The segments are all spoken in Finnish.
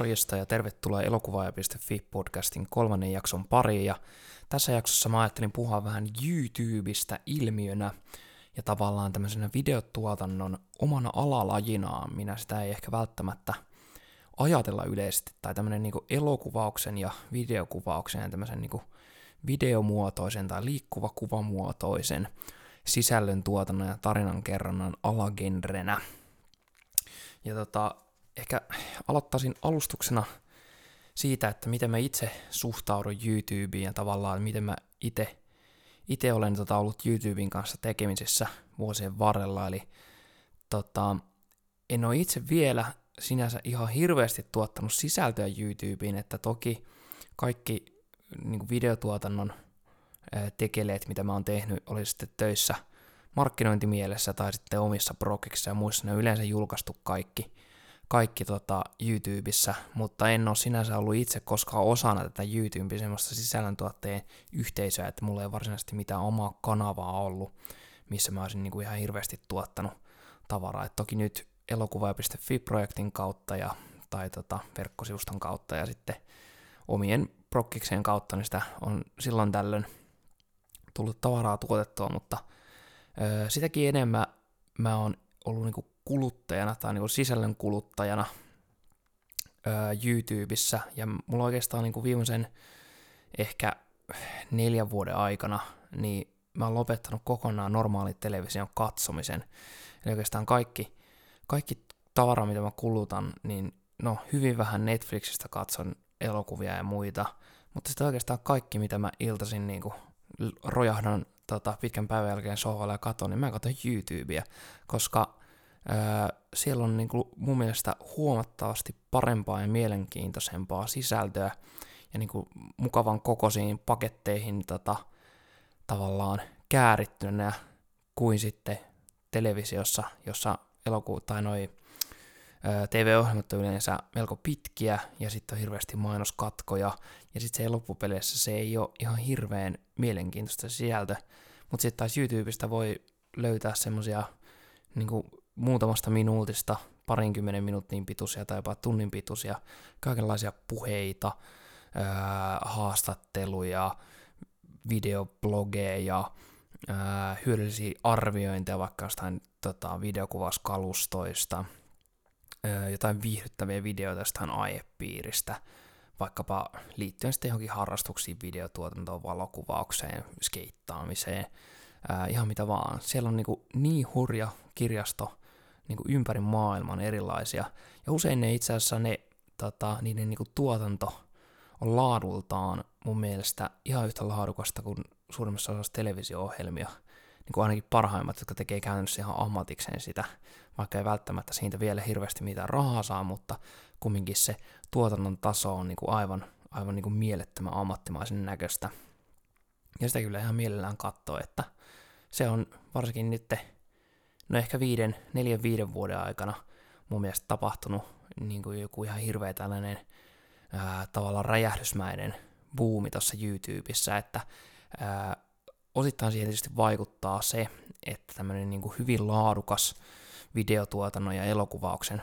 Morjesta ja tervetuloa elokuvaaja.fi-podcastin 3. jakson pariin. Ja tässä jaksossa mä ajattelin puhua vähän YouTubeista ilmiönä ja tavallaan tämmöisenä videotuotannon omana alalajinaan. Minä sitä ei ehkä välttämättä ajatella yleisesti. Tai tämmöinen niinku elokuvauksen ja videokuvauksen ja tämmöisen niinku videomuotoisen tai liikkuva kuvamuotoisen sisällön tuotannon ja tarinankerronnan alagenrenä. Ja ehkä aloittaisin alustuksena siitä, että miten mä itse suhtaudun YouTubeen ja tavallaan miten mä itse olen ollut YouTuben kanssa tekemisissä vuosien varrella. Eli en ole itse vielä sinänsä ihan hirveästi tuottanut sisältöä YouTubeen, että toki kaikki niin videotuotannon tekeleet, mitä mä oon tehnyt, oli sitten töissä markkinointimielessä tai sitten omissa progeksissa ja muissa, ne on yleensä julkaistu kaikki YouTubessa, mutta en ole sinänsä ollut itse koskaan osana tätä YouTuben semmoista sisällöntuottajien yhteisöä, että mulla ei varsinaisesti mitään omaa kanavaa ollut, missä mä olisin ihan hirveästi tuottanut tavaraa. Et toki nyt elokuvaaja.fi-projektin kautta tai verkkosivuston kautta ja sitten omien prokkikseen kautta, niin sitä on silloin tällöin tullut tavaraa tuotettua, mutta sitäkin enemmän mä oon ollut niinku kuluttajana tai niinku sisällön kuluttajana YouTubessa, ja mulla oikeastaan niinku viimeisen ehkä 4 vuoden aikana niin mä oon lopettanut kokonaan normaalin television katsomisen. Eli oikeastaan kaikki tavara, mitä mä kulutan, niin hyvin vähän Netflixistä katson elokuvia ja muita, mutta sitten oikeastaan kaikki, mitä mä iltaisin niinku rojahdan pitkän päivän jälkeen sohvalle ja katon, niin mä katson YouTubea, koska siellä on niinku mun mielestä huomattavasti parempaa ja mielenkiintoisempaa sisältöä ja niinku mukavan kokoisiin paketteihin tavallaan käärittynä kuin sitten televisiossa, jossa TV-ohjelmat on yleensä melko pitkiä ja sitten on hirveästi mainoskatkoja ja sitten se loppupeleissä se ei ole ihan hirveän mielenkiintoista sieltä, mutta sitten taas YouTubesta voi löytää semmoisia niinku muutamasta minuutista 20 minuutin pituisia tai jopa tunnin pituisia kaikenlaisia puheita, haastatteluja, videoblogeja, hyödyllisiä arviointeja vaikka jostain videokuvauskalustoista, jotain viihdyttäviä videoita jostain aihepiiristä, vaikkapa liittyen sitten johonkin harrastuksiin, videotuotantoon, valokuvaukseen, skeittaamiseen, ihan mitä vaan. Siellä on niin hurja kirjasto ympäri maailman erilaisia, ja usein ne itse asiassa niiden tuotanto on laadultaan mun mielestä ihan yhtä laadukasta kuin suurimmassa osassa televisio-ohjelmia, ainakin parhaimmat, jotka tekee käytännössä ihan ammatikseen sitä, vaikka ei välttämättä siitä vielä hirveästi mitään rahaa saa, mutta kumminkin se tuotannon taso on aivan mielettömän ammattimaisen näköistä. Ja sitä kyllä ihan mielellään katsoo, että se on varsinkin nyt, ehkä 4-5 vuoden aikana mun mielestä tapahtunut joku ihan hirveä tällainen tavallaan räjähdysmäinen buumi tuossa YouTubessa, että osittain siihen tietysti vaikuttaa se, että tämmöinen hyvin laadukas videotuotannon ja elokuvauksen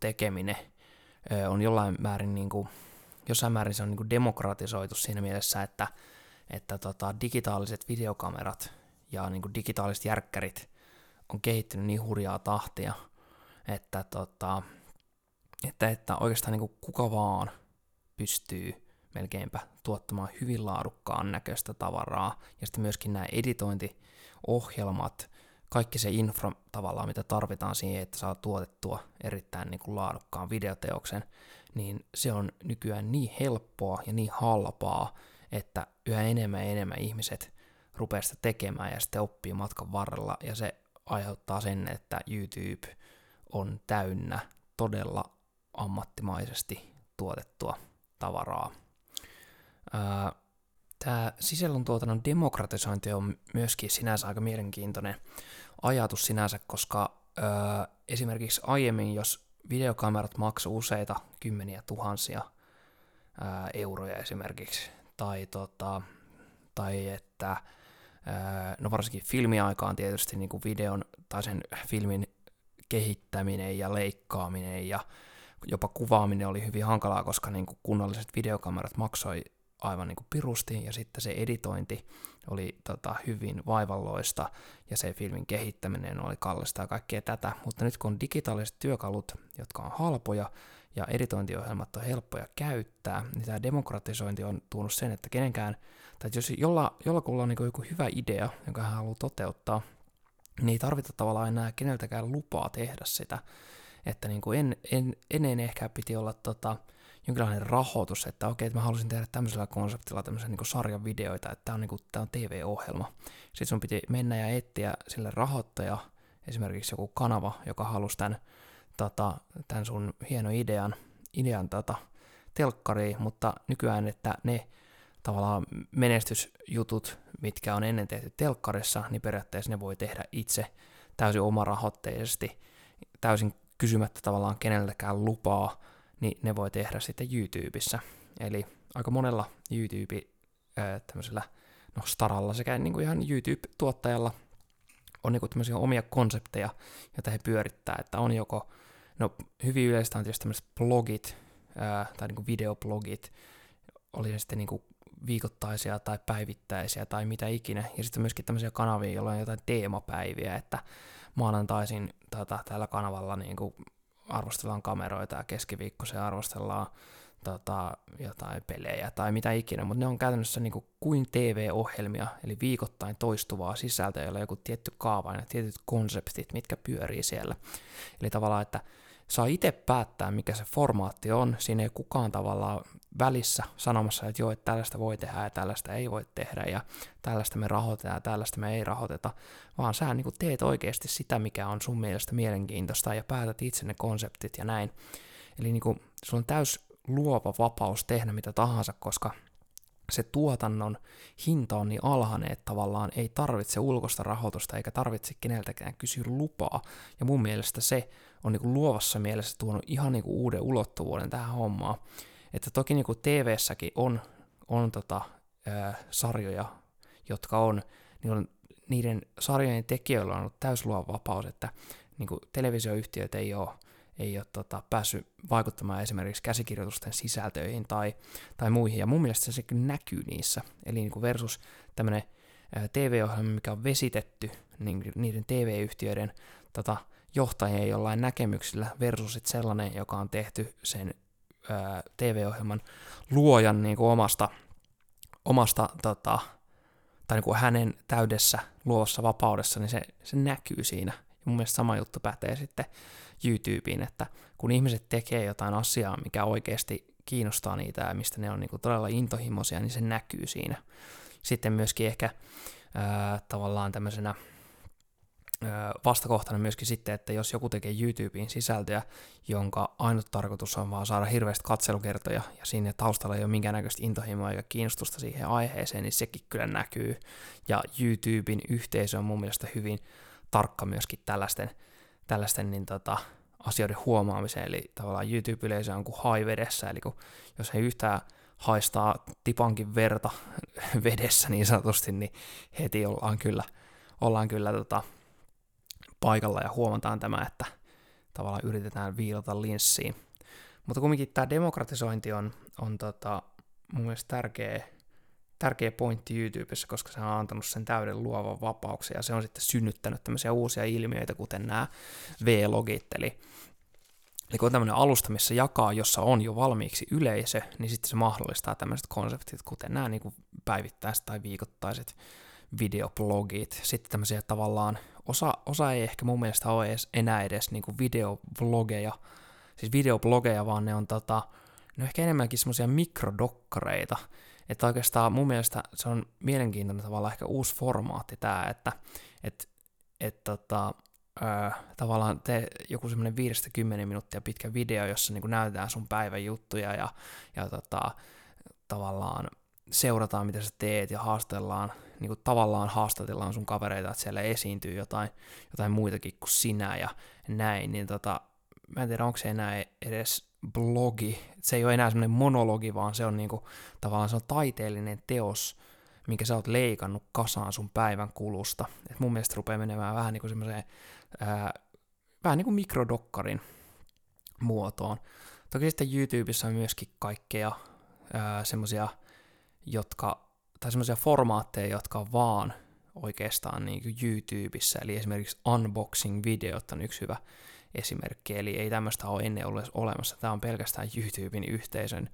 tekeminen on jossain määrin se on demokratisoitu siinä mielessä, että digitaaliset videokamerat ja digitaaliset järkkärit on kehittynyt niin hurjaa tahtia, että oikeastaan kuka vaan pystyy melkeinpä tuottamaan hyvin laadukkaan näköistä tavaraa, ja sitten myöskin nämä editointiohjelmat, kaikki se infra tavallaan, mitä tarvitaan siihen, että saa tuotettua erittäin laadukkaan videoteoksen, niin se on nykyään niin helppoa ja niin halpaa, että yhä enemmän ja enemmän ihmiset rupeaa sitä tekemään ja sitten oppii matkan varrella, ja se aiheuttaa sen, että YouTube on täynnä todella ammattimaisesti tuotettua tavaraa. Tämä sisällöntuotannon demokratisointi on myöskin sinänsä aika mielenkiintoinen ajatus sinänsä, koska esimerkiksi aiemmin, jos videokamerat maksoi useita kymmeniä tuhansia euroja esimerkiksi, tai että varsinkin filmiaikaan tietysti videon tai sen filmin kehittäminen ja leikkaaminen ja jopa kuvaaminen oli hyvin hankalaa, koska niin kuin kunnalliset videokamerat maksoi aivan niin kuin pirusti, ja sitten se editointi oli hyvin vaivalloista, ja se filmin kehittäminen oli kallista ja kaikkea tätä. Mutta nyt kun on digitaaliset työkalut, jotka on halpoja, ja editointiohjelmat on helppoja käyttää, niin tämä demokratisointi on tuonut sen, että kenenkään, tai jos jollakulla on niin kuin joku hyvä idea, jonka hän haluaa toteuttaa, niin ei tarvita tavallaan enää keneltäkään lupaa tehdä sitä. Että niin kuin ennen ehkä piti olla jonkinlainen rahoitus, että okei, että mä halusin tehdä tämmöisellä konseptilla tämmöisen niin kuin sarjan videoita, että tämä on TV-ohjelma. Sitten sun piti mennä ja etsiä sille rahoittaja, esimerkiksi joku kanava, joka halusi tämän sun hieno idean telkkariin, mutta nykyään, että ne tavallaan menestysjutut, mitkä on ennen tehty telkkarissa, niin periaatteessa ne voi tehdä itse täysin omarahoitteisesti, täysin kysymättä tavallaan kenelläkään lupaa, niin ne voi tehdä sitten YouTubessa. Eli aika monella YouTube tämmöisellä staralla sekä niin kuin ihan YouTube-tuottajalla on niin kuin tämmöisiä omia konsepteja, joita he pyörittää, että on joko, hyvin yleistä on tietysti tämmöiset blogit, tai niin kuin videoblogit, oli ne sitten niin kuin viikoittaisia tai päivittäisiä tai mitä ikinä, ja sitten myöskin tämmöisiä kanavia, joilla on jotain teemapäiviä, että maanantaisin tällä kanavalla niin kuin arvostellaan kameroita ja keskiviikkoisen arvostellaan jotain pelejä tai mitä ikinä, mutta ne on käytännössä niin kuin TV-ohjelmia, eli viikoittain toistuvaa sisältöä, jolla on joku tietty kaava ja tietyt konseptit, mitkä pyörii siellä. Eli tavallaan, että saa itse päättää, mikä se formaatti on, siinä ei kukaan tavallaan välissä sanomassa, että joo, että tällaista voi tehdä ja tällaista ei voi tehdä ja tällaista me rahoitetaan ja tällaista me ei rahoiteta, vaan sä niin kuin teet oikeasti sitä, mikä on sun mielestä mielenkiintoista ja päätät itse ne konseptit ja näin. Eli niin kuin, sulla on täys luova vapaus tehdä mitä tahansa, koska se tuotannon hinta on niin alhainen, että tavallaan ei tarvitse ulkoista rahoitusta eikä tarvitse keneltäkään kysyä lupaa. Ja mun mielestä se on niin kuin luovassa mielessä tuonut ihan niin kuin uuden ulottuvuuden tähän hommaan. Että toki niin kuin TV-säkin on sarjoja, jotka on, niiden sarjojen tekijöillä on ollut täysluova vapaus, että niin kuin televisioyhtiöt ei ole päässyt vaikuttamaan esimerkiksi käsikirjoitusten sisältöihin tai muihin, ja mun mielestä se näkyy niissä. Eli niin kuin versus tämmöinen TV-ohjelma, mikä on vesitetty, niin niiden TV-yhtiöiden johtajien jollain näkemyksillä versus sellainen, joka on tehty sen TV-ohjelman luojan niin kuin omasta tai niin kuin hänen täydessä luovassa vapaudessa, niin se näkyy siinä. Mun mielestä sama juttu pätee sitten YouTubeen, että kun ihmiset tekee jotain asiaa, mikä oikeasti kiinnostaa niitä ja mistä ne on niinku todella intohimoisia, niin se näkyy siinä. Sitten myöskin ehkä tavallaan tämmöisenä vastakohtana myöskin sitten, että jos joku tekee YouTubeen sisältöä, jonka ainut tarkoitus on vaan saada hirveästi katselukertoja ja siinä taustalla ei ole minkäännäköistä intohimoa eikä kiinnostusta siihen aiheeseen, niin sekin kyllä näkyy. Ja YouTuben yhteisö on mun mielestä hyvin tarkka myöskin tällaisten asioiden huomaamiseen, eli tavallaan YouTube-yleisö on kuin hai vedessä, eli kun, jos he yhtään haistaa tipankin verta vedessä niin sanotusti, niin heti ollaan kyllä paikalla ja huomataan tämä, että tavallaan yritetään viilata linssiin. Mutta kumminkin tämä demokratisointi on mun mielestä tärkeä pointti YouTubessa, koska se on antanut sen täyden luovan vapauksen, ja se on sitten synnyttänyt tämmöisiä uusia ilmiöitä, kuten nämä vlogit, eli kun on tämmöinen alusta, missä jakaa, jossa on jo valmiiksi yleisö, niin sitten se mahdollistaa tämmöiset konseptit, kuten nämä niin kuin päivittäiset tai viikoittaiset videoblogit, sitten tämmöisiä tavallaan, osa ei ehkä mun mielestä ole enää edes niin kuin videoblogeja, vaan ne on ne on ehkä enemmänkin semmoisia mikrodokkareita. Että oikeastaan mun mielestä se on mielenkiintoinen tavallaan ehkä uusi formaatti tämä, että tavallaan tee joku semmoinen 5-10 minuuttia pitkä video, jossa niin kuin näytetään sun päivän juttuja ja tavallaan seurataan, mitä sä teet, ja haastellaan, niin kuin tavallaan haastatellaan sun kavereita, että siellä esiintyy jotain muitakin kuin sinä ja näin, niin mä en tiedä, onko se enää edes blogi, se ei ole enää semmoinen monologi, vaan se on niinku, tavallaan se on taiteellinen teos, minkä sä oot leikannut kasaan sun päivän kulusta. Et mun mielestä rupeaa menemään vähän niinku semmoiseen, vähän niinku mikrodokkarin muotoon. Toki sitten YouTubessa on myöskin kaikkea semmoisia, tai semmoisia formaatteja, jotka on vaan oikeastaan niin kuin YouTubessa, eli esimerkiksi unboxing-videot on yksi hyvä esimerkki, eli ei tämmöistä ole ennen ollut olemassa, tämä on pelkästään YouTuben yhteisön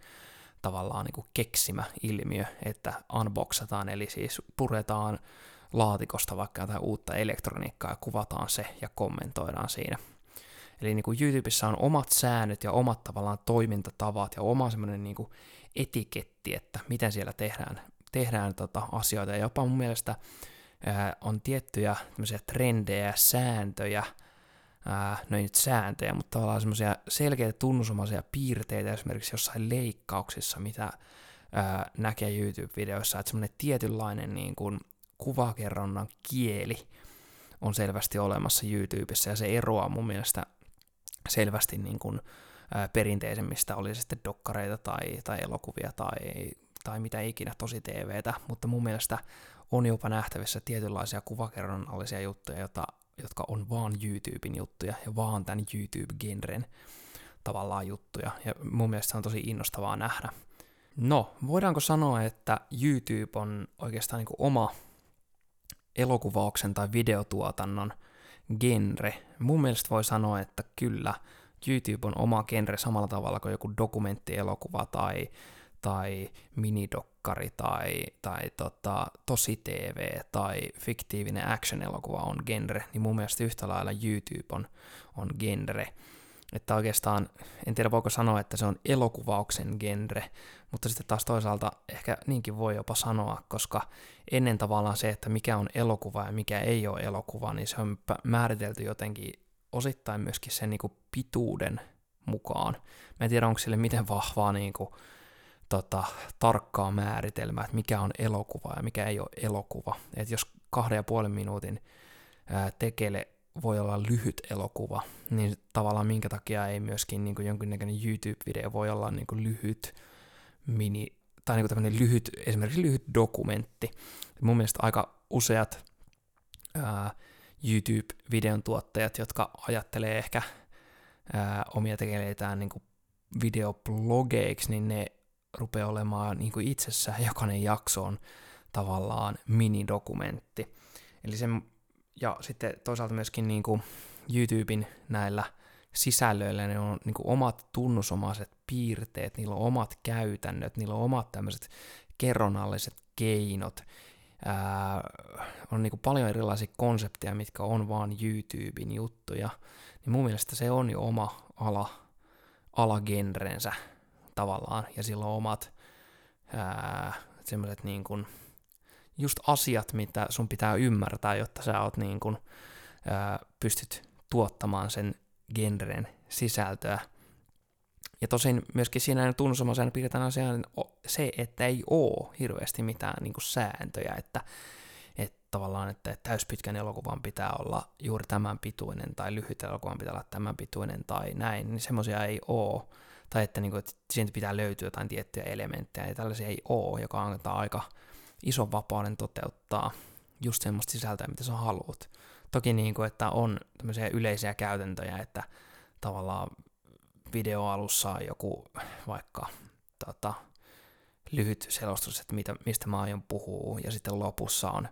tavallaan niin kuin keksimä ilmiö, että unboxataan, eli siis puretaan laatikosta vaikka jotain uutta elektroniikkaa ja kuvataan se ja kommentoidaan siinä. Eli niin kuin YouTubessa on omat säännöt ja omat tavallaan toimintatavat ja oma semmoinen niin kuin etiketti, että miten siellä tehdään asioita. Ja jopa mun mielestä on tiettyjä tämmöisiä trendejä, sääntöjä, no ei nyt sääntöjä, mutta tavallaan semmoisia selkeitä tunnusomaisia piirteitä esimerkiksi jossain leikkauksissa, mitä näkee YouTube-videoissa, että semmoinen tietynlainen niin kuin kuvakerronnan kieli on selvästi olemassa YouTubessa, ja se eroaa mun mielestä selvästi niin kuin perinteisemmistä, oli se sitten dokkareita tai elokuvia tai mitä ikinä, tosi TVtä, mutta mun mielestä on jopa nähtävissä tietynlaisia kuvakerronnallisia juttuja, jotka on vaan YouTuben juttuja ja vaan tämän YouTube-genren tavallaan juttuja, ja mun mielestä se on tosi innostavaa nähdä. No, voidaanko sanoa, että YouTube on oikeastaan niin kuin oma elokuvauksen tai videotuotannon genre? Mun mielestä voi sanoa, että kyllä, YouTube on oma genre samalla tavalla kuin joku dokumenttielokuva tai minidokkari tai tosi TV tai fiktiivinen action-elokuva on genre, niin mun mielestä yhtä lailla YouTube on genre. Että oikeastaan, en tiedä voiko sanoa, että se on elokuvauksen genre, mutta sitten taas toisaalta ehkä niinkin voi jopa sanoa, koska ennen tavallaan se, että mikä on elokuva ja mikä ei ole elokuva, niin se on määritelty jotenkin osittain myöskin sen niin kuin pituuden mukaan. Mä en tiedä, onko sille miten vahvaa niin kuin, tarkkaa määritelmää, että mikä on elokuva ja mikä ei ole elokuva. Että jos 2,5 minuutin tekele voi olla lyhyt elokuva, niin tavallaan minkä takia ei myöskin niin kuin jonkinnäköinen YouTube-video voi olla niin kuin lyhyt tai niin kuin tämmöinen lyhyt, esimerkiksi lyhyt dokumentti. Mun mielestä aika useat YouTube-videon tuottajat, jotka ajattelee ehkä omia tekeleitään niin kuin videoblogeiksi, niin ne rupeaa olemaan niin kuin itsessään, jokainen jakso on tavallaan minidokumentti. Eli ja sitten toisaalta myöskin niin kuin YouTuben näillä sisällöillä ne on niin kuin omat tunnusomaiset piirteet, niillä on omat käytännöt, niillä on omat tämmöiset kerronalliset keinot. On niin kuin paljon erilaisia konsepteja, mitkä on vaan YouTuben juttuja. Niin mun mielestä se on jo oma alagenrensä tavallaan, ja sillä on omat semmoiset niin kuin just asiat, mitä sun pitää ymmärtää, jotta sä oot niin kun, pystyt tuottamaan sen genren sisältöä. Ja tosin myöskin siinä tunnusomaisen piirretään asiaan se, että ei oo hirveästi mitään niin kun sääntöjä, että tavallaan, että täyspitkän elokuvan pitää olla juuri tämän pituinen, tai lyhyt elokuvan pitää olla tämän pituinen, tai näin, niin semmoisia ei oo. Tai että, niin kun, että siitä pitää löytyä jotain tiettyjä elementtejä, ja tällaisia ei oo, joka antaa aika ison vapauden toteuttaa just semmoista sisältöä, mitä sä haluat. Toki niin kuin, että on tämmöisiä yleisiä käytäntöjä, että tavallaan videoalussa on joku vaikka lyhyt selostus, että mistä mä aion puhua, ja sitten lopussa on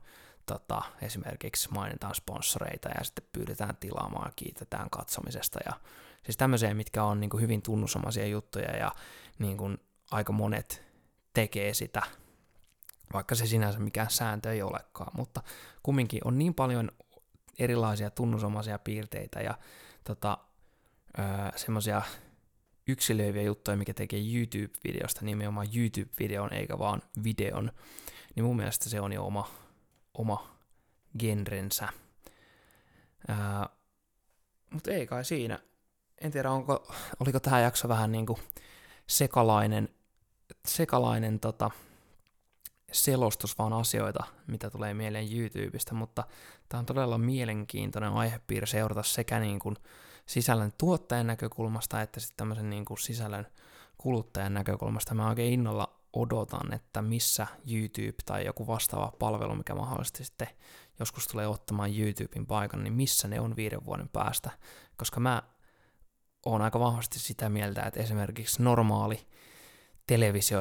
esimerkiksi mainitaan sponsoreita, ja sitten pyydetään tilaamaan ja kiitetään katsomisesta. Ja siis tämmöisiä, mitkä on niin kuin hyvin tunnusomaisia juttuja, ja niin kuin aika monet tekee sitä, vaikka se sinänsä mikään sääntö ei olekaan, mutta kumminkin on niin paljon erilaisia tunnusomaisia piirteitä ja semmoisia yksilöiviä juttuja, mikä tekee YouTube-videosta nimenomaan YouTube-videon eikä vaan videon, niin mun mielestä se on jo oma genrensä. Mutta ei kai siinä. En tiedä, oliko tämä jakso vähän niinku sekalainen selostus vaan asioita, mitä tulee mieleen YouTubesta, mutta tämä on todella mielenkiintoinen aihepiiri seurata sekä niin kuin sisällön tuottajan näkökulmasta että sitten tämmöisen niin kuin sisällön kuluttajan näkökulmasta. Mä oikein innolla odotan, että missä YouTube tai joku vastaava palvelu, mikä mahdollisesti sitten joskus tulee ottamaan YouTuben paikan, niin missä ne on 5 vuoden päästä, koska mä olen aika vahvasti sitä mieltä, että esimerkiksi normaali televisio,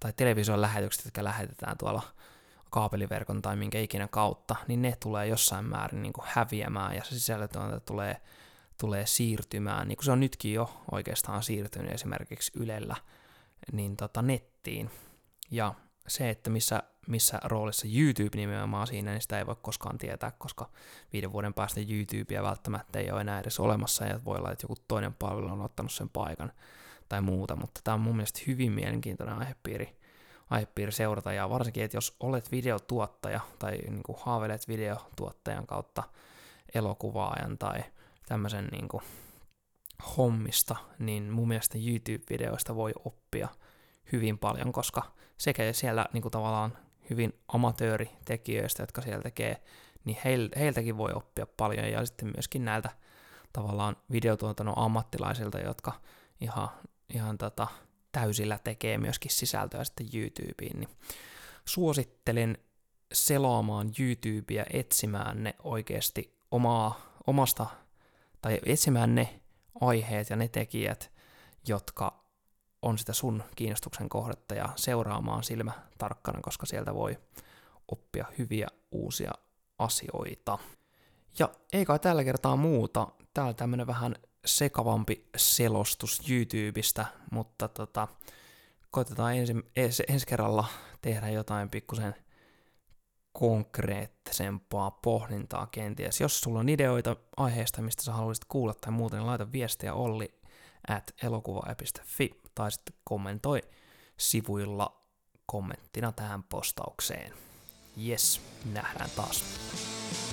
tai television lähetykset, jotka lähetetään tuolla kaapeliverkon tai minkä ikinä kautta, niin ne tulee jossain määrin niin kuin häviämään ja se sisältööntä tulee siirtymään, niin kuin se on nytkin jo oikeastaan siirtynyt esimerkiksi Ylellä niin nettiin. Ja se, että missä roolissa YouTube nimenomaan siinä, niin sitä ei voi koskaan tietää, koska 5 vuoden päästä YouTubea välttämättä ei ole enää edes olemassa, ja voi olla, että joku toinen palvelu on ottanut sen paikan tai muuta, mutta tämä on mun mielestä hyvin mielenkiintoinen aihepiiri seurata, ja varsinkin, että jos olet videotuottaja tai niin kuin haaveilet videotuottajan kautta elokuvaajan tai tämmöisen niin kuin hommista, niin mun mielestä YouTube-videoista voi oppia hyvin paljon, koska sekä siellä niin kuin tavallaan hyvin amatööritekijöistä, jotka siellä tekee, niin heiltäkin voi oppia paljon, ja sitten myöskin näiltä tavallaan videotuotannon ammattilaisilta, jotka ihan täysillä tekee myöskin sisältöä sitten YouTubeen, niin suosittelen selaamaan YouTubea, etsimään ne oikeasti etsimään ne aiheet ja ne tekijät, jotka on sitä sun kiinnostuksen kohdetta, ja seuraamaan silmä tarkkana, koska sieltä voi oppia hyviä uusia asioita. Ja ei kai tällä kertaa muuta. Täällä tämmönen vähän sekavampi selostus YouTubeista, mutta koitetaan ensi kerralla tehdä jotain pikkusen konkreettisempaa pohdintaa kenties. Jos sulla on ideoita aiheesta, mistä sä haluaisit kuulla tai muuten, niin laita viestiä olli@elokuvaaja.fi tai sitten kommentoi sivuilla kommenttina tähän postaukseen. Jes, nähdään taas.